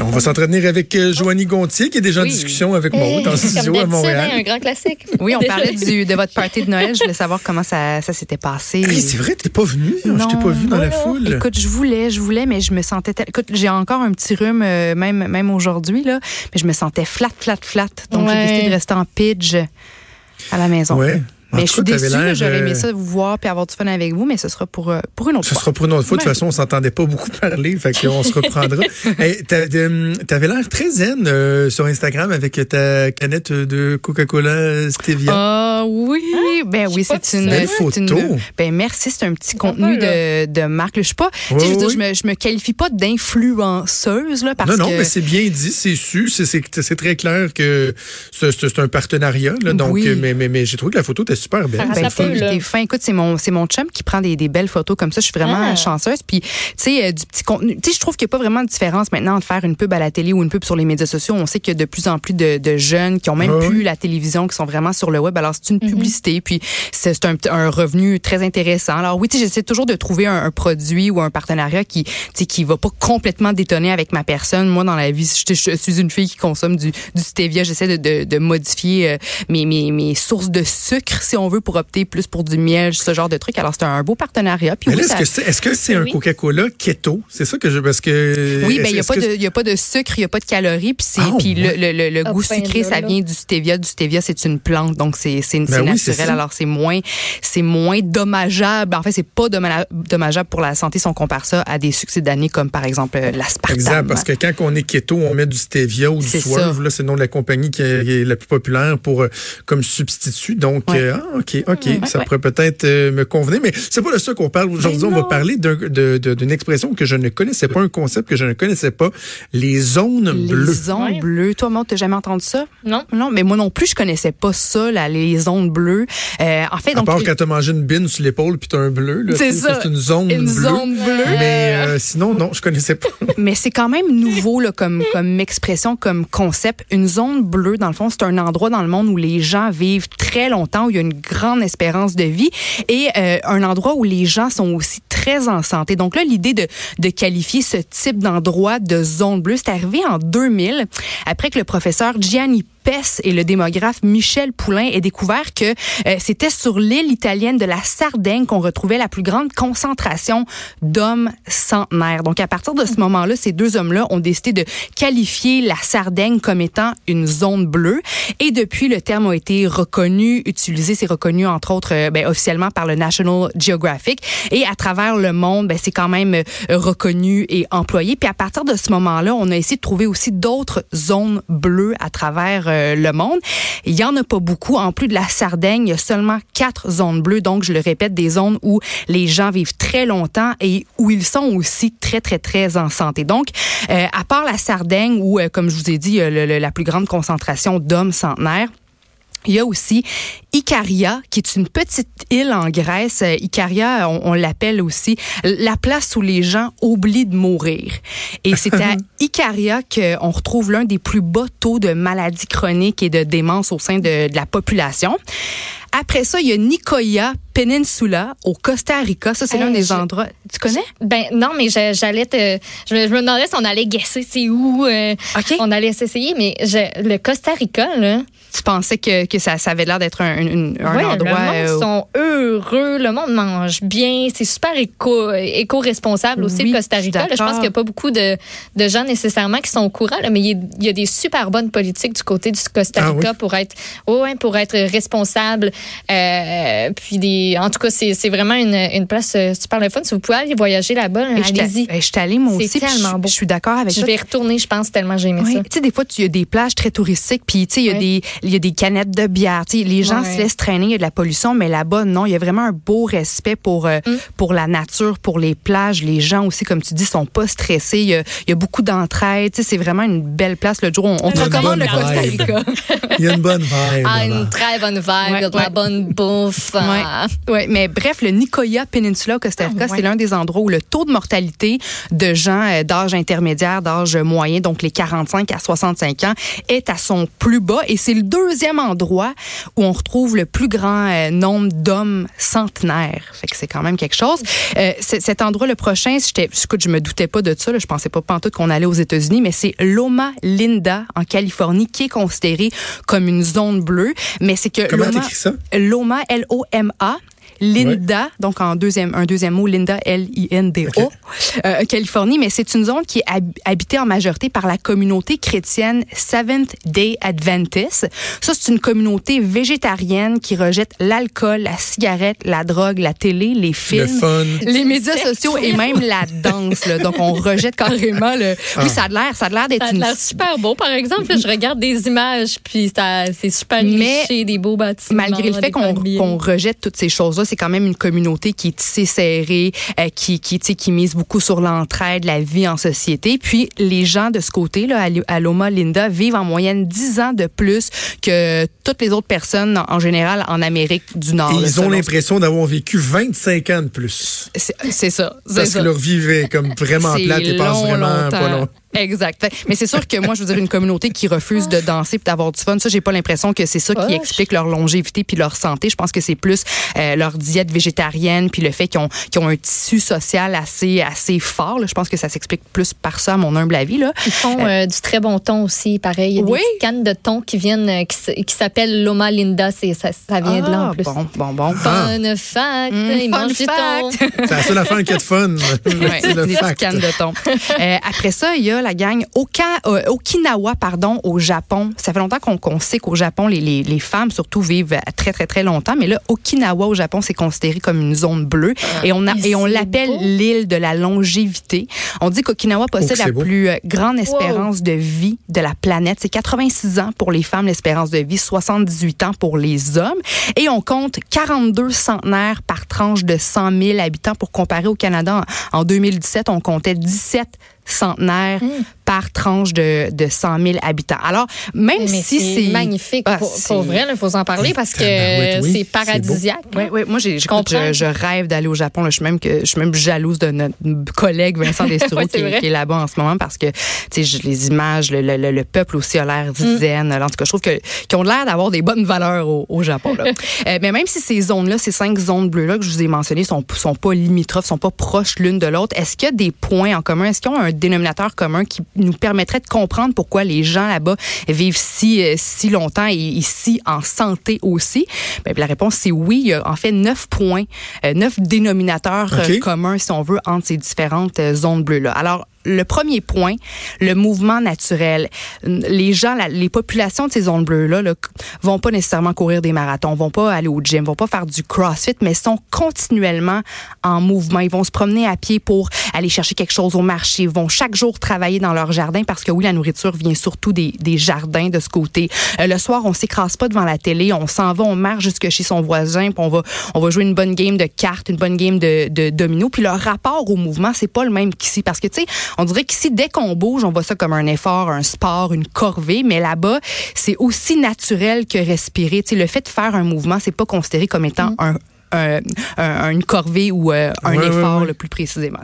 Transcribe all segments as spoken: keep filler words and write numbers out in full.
On va s'entretenir avec Joanie Gontier, qui est déjà en oui. discussion avec Maud hey, en studio à Montréal. Un grand classique. Oui, on parlait du, de votre party de Noël. Je voulais savoir comment ça, ça s'était passé. Hey, c'est vrai, t'es pas venue. Non, je t'ai pas vue dans non. la foule. Écoute, je voulais, je voulais, mais je me sentais... T... Écoute, j'ai encore un petit rhume, euh, même, même aujourd'hui, là, mais je me sentais flat, flat, flat. Donc, ouais. j'ai décidé de rester en pidge à la maison. Ouais. Mais je suis déçue, là, j'aurais aimé ça vous voir et avoir du fun avec vous, mais ce sera pour, euh, pour une autre ce fois. Ce sera pour une autre fois. Ouais. De toute façon, on ne s'entendait pas beaucoup parler, fait qu'on se reprendra. Hey, tu avais l'air très zen euh, sur Instagram avec ta canette de Coca-Cola Stevia. Ah oh, oui, hein? ben oui, c'est une belle photo. Une, ben merci, c'est un petit contenu de, de marque. Je suis pas, oui, je, veux dire, je, me, je me qualifie pas d'influenceuse là parce que. Non, non, que... mais c'est bien dit, c'est su, c'est, c'est, c'est très clair que c'est, c'est un partenariat là. Donc, oui. mais, mais, mais j'ai trouvé que la photo était super belle. Ben, t'es fin. Écoute, c'est mon, c'est mon chum qui prend des, des belles photos comme ça. Je suis vraiment ah. chanceuse. Puis, tu sais, euh, du petit contenu. Tu sais, je trouve qu'il n'y a pas vraiment de différence maintenant entre faire une pub à la télé ou une pub sur les médias sociaux. On sait qu'il y a de plus en plus de, de jeunes qui ont même oui. plus la télévision, qui sont vraiment sur le web. Alors, c'est une mm-hmm. publicité. Puis, c'est, c'est un, un revenu très intéressant. Alors, oui, tu sais, j'essaie toujours de trouver un, un produit ou un partenariat qui, tu sais, qui va pas complètement détonner avec ma personne. Moi, dans la vie, je, je suis une fille qui consomme du, du stevia. J'essaie de, de, de modifier euh, mes, mes, mes sources de sucre, si on veut, pour opter plus pour du miel, ce genre de truc. Alors, c'est un beau partenariat. Puis, mais oui, là, est-ce, ça, que c'est, est-ce que c'est oui. un Coca-Cola keto? C'est ça que je... Parce que, oui, bien, il n'y a pas de sucre, il n'y a pas de calories. Puis, c'est, oh, puis ouais. le, le, le, le goût sucré, ça vient du stevia. Du stevia, c'est une plante, donc c'est, c'est, ben c'est oui, naturel. C'est alors, c'est moins, c'est moins dommageable. En fait, c'est pas dommageable pour la santé si on compare ça à des succédanés comme, par exemple, l'aspartame. Exact, parce que quand on est keto, on met du stevia ou du c'est swerve. Là, c'est le nom de la compagnie qui est la plus populaire pour, comme substitut. Donc, ouais. euh, Ah, OK, OK. Ouais, ça ouais. pourrait peut-être euh, me convenir, mais c'est pas de ça qu'on parle aujourd'hui. On va parler d'un, de, de, d'une expression que je ne connaissais pas, un concept que je ne connaissais pas, les zones les bleues. Les zones ouais. bleues. Toi, Maud, t'as jamais entendu ça? Non. Non, mais moi non plus, je connaissais pas ça, là, les zones bleues. Euh, en fait, donc. À part quand t'as mangé une bine sur l'épaule puis t'as un bleu, là. C'est ça. C'est une zone une bleue. Une zone bleue. Mais euh, sinon, non, je connaissais pas. Mais c'est quand même nouveau, là, comme, comme expression, comme concept. Une zone bleue, dans le fond, c'est un endroit dans le monde où les gens vivent très longtemps, où il y a une grande espérance de vie et euh, un endroit où les gens sont aussi très en santé. Donc là, l'idée de, de qualifier ce type d'endroit de zone bleue, c'est arrivé en deux mille, après que le professeur Gianni et le démographe Michel Poulain a découvert que euh, c'était sur l'île italienne de la Sardaigne qu'on retrouvait la plus grande concentration d'hommes centenaires. Donc, à partir de ce moment-là, ces deux hommes-là ont décidé de qualifier la Sardaigne comme étant une zone bleue. Et depuis, le terme a été reconnu, utilisé, c'est reconnu entre autres euh, ben, officiellement par le National Geographic. Et à travers le monde, ben, c'est quand même euh, reconnu et employé. Puis à partir de ce moment-là, on a essayé de trouver aussi d'autres zones bleues à travers euh, le monde. Il n'y en a pas beaucoup. En plus de la Sardaigne, il y a seulement quatre zones bleues. Donc, je le répète, des zones où les gens vivent très longtemps et où ils sont aussi très, très, très en santé. Donc, euh, à part la Sardaigne où, euh, comme je vous ai dit, euh, le, le, la plus grande concentration d'hommes centenaires, il y a aussi Icaria, qui est une petite île en Grèce. Icaria, on, on l'appelle aussi la place où les gens oublient de mourir. Et c'est à Icaria qu'on retrouve l'un des plus bas taux de maladies chroniques et de démence au sein de, de la population. Après ça, il y a Nicoya Peninsula au Costa Rica. Ça, c'est hey, l'un des je... endroits. Tu connais? Ben non, mais je, j'allais te. Je me, je me demandais si on allait guesser c'est où. Euh, okay. On allait s'essayer, mais je... le Costa Rica, là. Tu pensais que, que ça, ça avait l'air d'être un, un, un ouais, endroit. Le monde euh... sont heureux, le monde mange bien, c'est super éco, éco-responsable aussi oui, le Costa Rica. Là, je pense qu'il n'y a pas beaucoup de, de gens nécessairement qui sont au courant, là, mais il y, a, il y a des super bonnes politiques du côté du Costa Rica ah, oui. pour être oh, hein, pour être responsable. Euh, puis des, en tout cas, c'est, c'est vraiment une, une place super le fun. Si vous pouvez aller voyager là-bas, allez-y. Je suis allée moi aussi. C'est tellement je, beau. Je suis d'accord avec je ça. Je vais retourner, je pense, tellement j'ai aimé oui. ça. Tu sais, des fois, il y a des plages très touristiques, puis tu sais, il y a oui. des il y a des canettes de bière. T'sais, les gens ouais. se laissent traîner, il y a de la pollution, mais là-bas, non, il y a vraiment un beau respect pour, euh, mm. pour la nature, pour les plages. Les gens aussi, comme tu dis, sont pas stressés. Il y a, il y a beaucoup d'entraide. T'sais, c'est vraiment une belle place. Le jour où on, on recommande le Costa Rica. Il y a une bonne vibe. Ah, une très bonne vibe. Ouais, il y a de ouais. la bonne bouffe. Ouais. Ah. Ouais. Mais bref, le Nicoya Peninsula au Costa Rica, ah, ouais. c'est l'un des endroits où le taux de mortalité de gens euh, d'âge intermédiaire, d'âge moyen, donc les quarante-cinq à soixante-cinq ans, est à son plus bas. Et c'est le deuxième endroit où on retrouve retrouve le plus grand euh, nombre d'hommes centenaires. Fait que c'est quand même quelque chose. Euh, cet endroit, le prochain, j'étais, écoute, je me doutais pas de ça, là, je pensais pas pantoute qu'on allait aux États-Unis, mais c'est Loma Linda, en Californie, qui est considérée comme une zone bleue. Mais c'est que Comment Loma, t'écris ça? Loma, L O M A, Linda, ouais. donc en deuxième, un deuxième mot, Linda, L I N D O, okay. euh, Californie, mais c'est une zone qui est hab- habitée en majorité par la communauté chrétienne Seventh-day Adventist. Ça, c'est une communauté végétarienne qui rejette l'alcool, la cigarette, la drogue, la télé, les films, le les médias sociaux et même la danse. Là. Donc, on rejette carrément le... Ah. Oui, ça a l'air, ça a l'air d'être... Ça a l'air une... super beau, par exemple. Là, je regarde des images, puis ça, c'est super mais, liché, des beaux bâtiments. Malgré le fait qu'on, qu'on rejette toutes ces choses-là, c'est quand même une communauté qui est tissée serrée, euh, qui qui tu sais qui mise beaucoup sur l'entraide, la vie en société. Puis les gens de ce côté là à Loma Linda vivent en moyenne dix ans de plus que toutes les autres personnes en général en Amérique du Nord. Et là, ils ont l'impression ce... d'avoir vécu vingt-cinq ans de plus. C'est, c'est ça. C'est Parce ça. que leur vie est comme vraiment plate et passe vraiment longtemps. pas long. Exact. Mais c'est sûr que moi, je veux dire, une communauté qui refuse de danser et d'avoir du fun, ça, j'ai pas l'impression que c'est ça qui explique leur longévité puis leur santé. Je pense que c'est plus euh, leur diète végétarienne puis le fait qu'ils ont, qu'ils ont un tissu social assez, assez fort. Là. Je pense que ça s'explique plus par ça, à mon humble avis. Là. Ils font euh, euh, du très bon thon aussi, pareil. Il y a oui? des cannes de thon qui viennent, euh, qui, qui s'appellent Loma Linda. C'est, ça, ça vient ah, de là en plus. Bon, bon, bon. Fun ah. fact. Mmh, ils fun mangent fact. du thon. C'est la seule affaire qui a de fun. Ouais, c'est le des fact. Cannes de thon. Euh, après ça, il y a la gang Oka, euh, Okinawa pardon, au Japon. Ça fait longtemps qu'on, qu'on sait qu'au Japon, les, les, les femmes surtout vivent très, très, très longtemps. Mais là, Okinawa au Japon, c'est considéré comme une zone bleue. Ah, et on, a, et on l'appelle beau. l'île de la longévité. On dit qu'Okinawa possède oh, la beau. plus grande espérance wow. de vie de la planète. C'est quatre-vingt-six ans pour les femmes, l'espérance de vie, soixante-dix-huit ans pour les hommes. Et on compte quarante-deux centenaires par tranche de cent mille habitants. Pour comparer au Canada, en, en deux mille dix-sept, on comptait dix-sept centenaires mmh. par tranche de, de cent mille habitants. Alors, même mais si c'est... c'est magnifique, ah, pour, c'est... pour vrai, il faut en parler parce que oui, oui, c'est paradisiaque. C'est oui, oui. Moi, j'ai, je, je rêve d'aller au Japon. Là. Je, suis même que, je suis même jalouse de notre collègue Vincent Dessourou oui, qui, qui est là-bas en ce moment parce que je, les images, le, le, le, le peuple aussi a l'air zen. Mm. Alors, en tout cas, je trouve que, qu'ils ont l'air d'avoir des bonnes valeurs au, au Japon. Là. euh, mais même si ces zones-là, ces cinq zones bleues-là que je vous ai mentionnées, ne sont, sont pas limitrophes, ne sont pas proches l'une de l'autre, est-ce qu'il y a des points en commun? Est-ce qu'ils ont un dénominateur commun qui nous permettrait de comprendre pourquoi les gens là-bas vivent si, si longtemps et ici en santé aussi? Bien, la réponse, c'est oui. Il y a en fait neuf points, neuf dénominateurs okay. communs, si on veut, entre ces différentes zones bleues-là. Alors, le premier point, le mouvement naturel. Les gens, la, les populations de ces zones bleues-là là, vont pas nécessairement courir des marathons, vont pas aller au gym, vont pas faire du CrossFit, mais sont continuellement en mouvement. Ils vont se promener à pied pour aller chercher quelque chose au marché. Ils vont chaque jour travailler dans leur jardin parce que oui, la nourriture vient surtout des, des jardins de ce côté. Euh, le soir, on s'écrase pas devant la télé, on s'en va, on marche jusque chez son voisin, puis on va, on va jouer une bonne game de cartes, une bonne game de, de dominos. Puis leur rapport au mouvement, c'est pas le même qu'ici parce que tu sais, on dirait qu'ici, dès qu'on bouge, on voit ça comme un effort, un sport, une corvée. Mais là-bas, c'est aussi naturel que respirer. Tu sais, le fait de faire un mouvement, c'est pas considéré comme étant mmh. un... Euh, euh, une corvée ou euh, un ouais, effort, ouais, ouais. le plus précisément.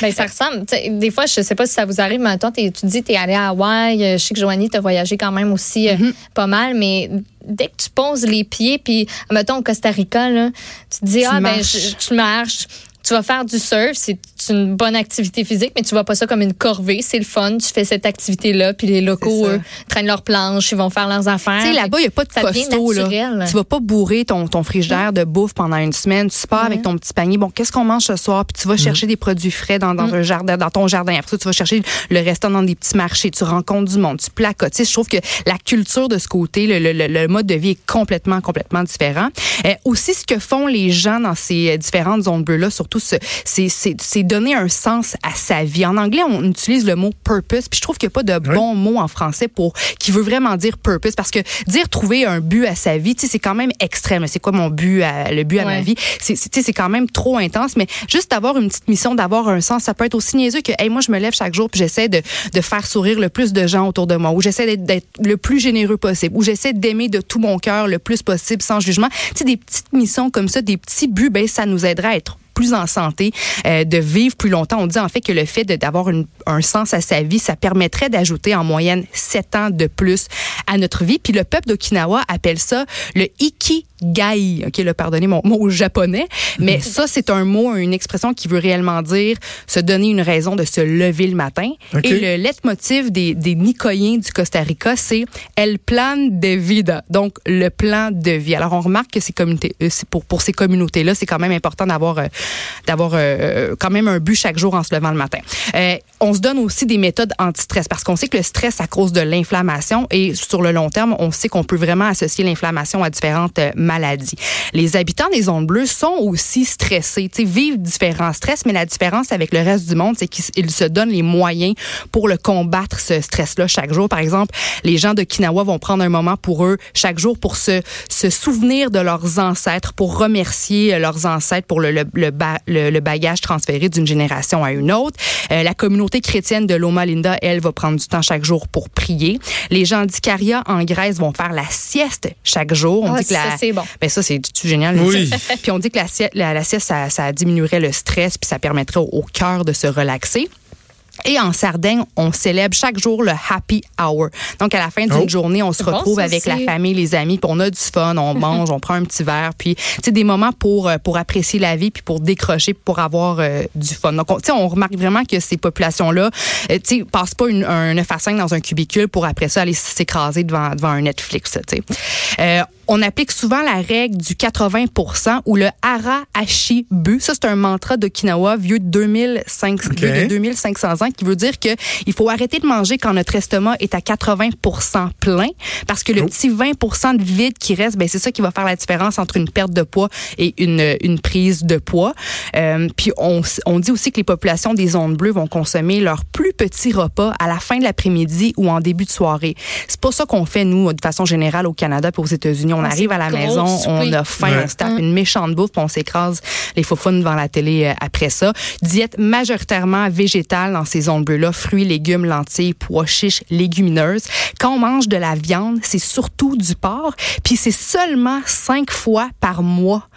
Ben, ça ressemble. Des fois, je ne sais pas si ça vous arrive, mais toi, tu te dis que tu es allée à Hawaï. Je sais que Joanie, tu as voyagé quand même aussi mm-hmm. euh, pas mal, mais dès que tu poses les pieds, puis, mettons, au Costa Rica, là, tu te dis tu ah, marches. ben, je, je marche, tu vas faire du surf, c'est une bonne activité physique, mais tu ne vois pas ça comme une corvée. C'est le fun, tu fais cette activité-là, puis les locaux, eux, traînent leurs planches, ils vont faire leurs affaires. Tu sais, là-bas, il n'y a pas de costaud. Là. Tu ne vas pas bourrer ton, ton frigidaire mmh. de bouffe pendant une semaine. Tu pars mmh. avec ton petit panier. Bon, qu'est-ce qu'on mange ce soir? Puis tu vas chercher mmh. des produits frais dans, dans, mmh. un jardin, dans ton jardin. Après ça, tu vas chercher le restant dans des petits marchés. Tu rencontres du monde, tu placotes. Tu sais, je trouve que la culture de ce côté, le, le, le, le mode de vie est complètement, complètement différent. Euh, aussi, ce que font les gens dans ces différentes zones bleues-là, surtout, c'est, c'est, c'est donner un sens à sa vie. En anglais, on utilise le mot purpose, puis je trouve qu'il n'y a pas de oui. bon mot en français pour qui veut vraiment dire purpose, parce que dire trouver un but à sa vie, tu sais, c'est quand même extrême. C'est quoi mon but, à, le but à ouais. ma vie? C'est, tu sais, c'est quand même trop intense, mais juste avoir une petite mission, d'avoir un sens, ça peut être aussi niaiseux que, hey, moi, je me lève chaque jour puis j'essaie de, de faire sourire le plus de gens autour de moi, ou j'essaie d'être, d'être le plus généreux possible, ou j'essaie d'aimer de tout mon cœur le plus possible sans jugement. Tu sais, des petites missions comme ça, des petits buts, ben, ça nous aiderait à être plus en santé, euh, de vivre plus longtemps. On dit en fait que le fait de, d'avoir une, un sens à sa vie, ça permettrait d'ajouter en moyenne sept ans de plus à notre vie. Puis le peuple d'Okinawa appelle ça le ikigai. ikigai. OK, là, pardonnez mon mot japonais, mais ça, c'est un mot, une expression qui veut réellement dire se donner une raison de se lever le matin. Okay. Et le leitmotiv des, des Nicoyens du Costa Rica, c'est El plan de vida, donc le plan de vie. Alors, on remarque que ces communautés, pour, pour ces communautés-là, c'est quand même important d'avoir, euh, d'avoir euh, quand même un but chaque jour en se levant le matin. Euh, on se donne aussi des méthodes anti-stress parce qu'on sait que le stress, à cause de l'inflammation et sur le long terme, on sait qu'on peut vraiment associer l'inflammation à différentes euh, maladies. Les habitants des zones bleues sont aussi stressés, tu sais, vivent différents stress, mais la différence avec le reste du monde, c'est qu'ils se donnent les moyens pour le combattre, ce stress-là, chaque jour. Par exemple, les gens d'Okinawa vont prendre un moment pour eux chaque jour pour se, se souvenir de leurs ancêtres, pour remercier leurs ancêtres pour le, le, le, ba, le, le bagage transféré d'une génération à une autre. Euh, la communauté chrétienne de Loma Linda, elle, va prendre du temps chaque jour pour prier. Les gens d'Icaria, en Grèce, vont faire la sieste chaque jour. On ah, dit que la... ça, c'est bon. Ben, ça, c'est génial. Oui. Puis on dit que la sieste, la, la sieste ça, ça diminuerait le stress puis ça permettrait au, au cœur de se relaxer. Et en Sardaigne, on célèbre chaque jour le happy hour. Donc, à la fin d'une oh. journée, on se retrouve bon, avec la famille, les amis, puis on a du fun, on mange, on prend un petit verre, puis tu sais, des moments pour pour apprécier la vie, puis pour décrocher, pour avoir euh, du fun. Donc, tu sais, on remarque vraiment que ces populations-là, euh, tu sais, passent pas une, un neuf à cinq dans un cubicule pour après ça aller s'écraser devant devant un Netflix, tu sais. Euh, On applique souvent la règle du quatre-vingts pour cent ou le hara hachi bu. Ça, c'est un mantra d'Okinawa vieux de, deux mille cinq cents, okay. vieux de deux mille cinq cents ans qui veut dire qu'il faut arrêter de manger quand notre estomac est à quatre-vingts pour cent plein parce que le oh. petit vingt pour cent de vide qui reste, ben, c'est ça qui va faire la différence entre une perte de poids et une, une prise de poids. Euh, puis, on, on dit aussi que les populations des zones bleues vont consommer leur plus petit repas à la fin de l'après-midi ou en début de soirée. C'est pas ça qu'on fait, nous, de façon générale au Canada et aux États-Unis. On arrive à la maison, on a faim, ouais. on se tape une méchante bouffe, puis on s'écrase les faufounes devant la télé après ça. Diète majoritairement végétale dans ces zones bleues-là, fruits, légumes, lentilles, pois chiches, légumineuses. Quand on mange de la viande, c'est surtout du porc, puis c'est seulement cinq fois par mois.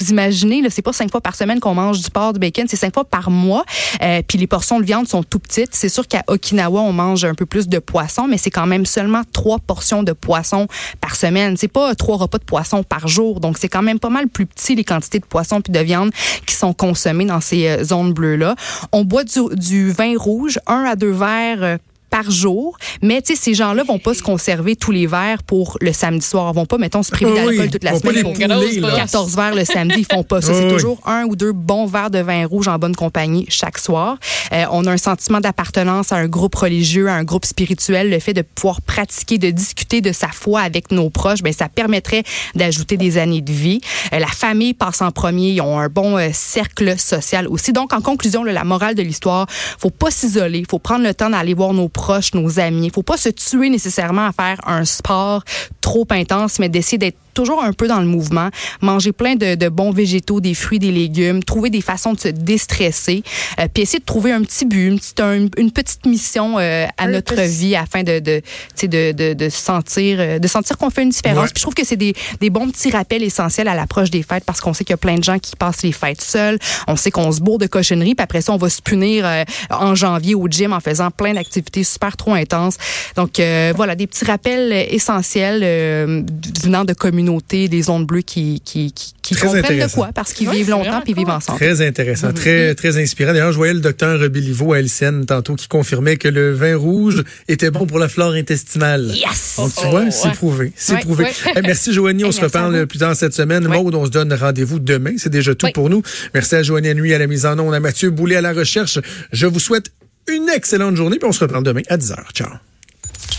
Vous imaginez, là, c'est pas cinq fois par semaine qu'on mange du porc, du bacon, c'est cinq fois par mois. Euh, puis les portions de viande sont tout petites. C'est sûr qu'à Okinawa, on mange un peu plus de poisson, mais c'est quand même seulement trois portions de poisson par semaine. C'est pas trois repas de poisson par jour. Donc, c'est quand même pas mal plus petit, les quantités de poisson puis de viande qui sont consommées dans ces zones bleues-là. On boit du, du vin rouge, un à deux verres euh, par jour, mais tu sais, ces gens-là vont pas se conserver tous les verres pour le samedi soir. Ils vont pas, mettons, se priver d'alcool oui, toute la semaine pour quatorze verres le samedi. Ils font pas ça. Oui. C'est toujours un ou deux bons verres de vin rouge en bonne compagnie chaque soir. Euh, on a un sentiment d'appartenance à un groupe religieux, à un groupe spirituel. Le fait de pouvoir pratiquer, de discuter de sa foi avec nos proches, ben ça permettrait d'ajouter des années de vie. Euh, la famille passe en premier. Ils ont un bon euh, cercle social aussi. Donc, en conclusion, là, la morale de l'histoire, faut pas s'isoler. Faut prendre le temps d'aller voir nos proches, nos amis. Faut pas se tuer nécessairement à faire un sport trop intense, mais d'essayer d'être toujours un peu dans le mouvement, manger plein de, de bons végétaux, des fruits, des légumes, trouver des façons de se déstresser, euh, puis essayer de trouver un petit but, une petite, un, une petite mission euh, à un notre petit... vie afin de de tu sais de, de de sentir de sentir qu'on fait une différence. Ouais. Puis je trouve que c'est des des bons petits rappels essentiels à l'approche des fêtes parce qu'on sait qu'il y a plein de gens qui passent les fêtes seuls, on sait qu'on se bourre de cochonneries, puis après ça on va se punir euh, en janvier au gym en faisant plein d'activités super trop intenses. Donc euh, voilà des petits rappels essentiels euh, venant de communautés des zones bleues qui, qui, qui, qui comprennent de quoi, parce qu'ils oui, vivent longtemps puis ils vivent ensemble. Très intéressant, mmh. très, très inspirant. D'ailleurs, je voyais le docteur Béliveau à L C N tantôt qui confirmait que le vin rouge était bon pour la flore intestinale. Yes! Donc, tu oh, vois, oh, c'est ouais. prouvé. C'est ouais, prouvé. Ouais. Hey, merci, Joanie. On hey, se reparle plus tard cette semaine. Ouais. Maude, on se donne rendez-vous demain. C'est déjà tout ouais. pour nous. Merci à Joanie Gontier à la mise en onde, à Mathieu Boulay à la recherche. Je vous souhaite une excellente journée puis on se reparle demain à dix heures. Ciao!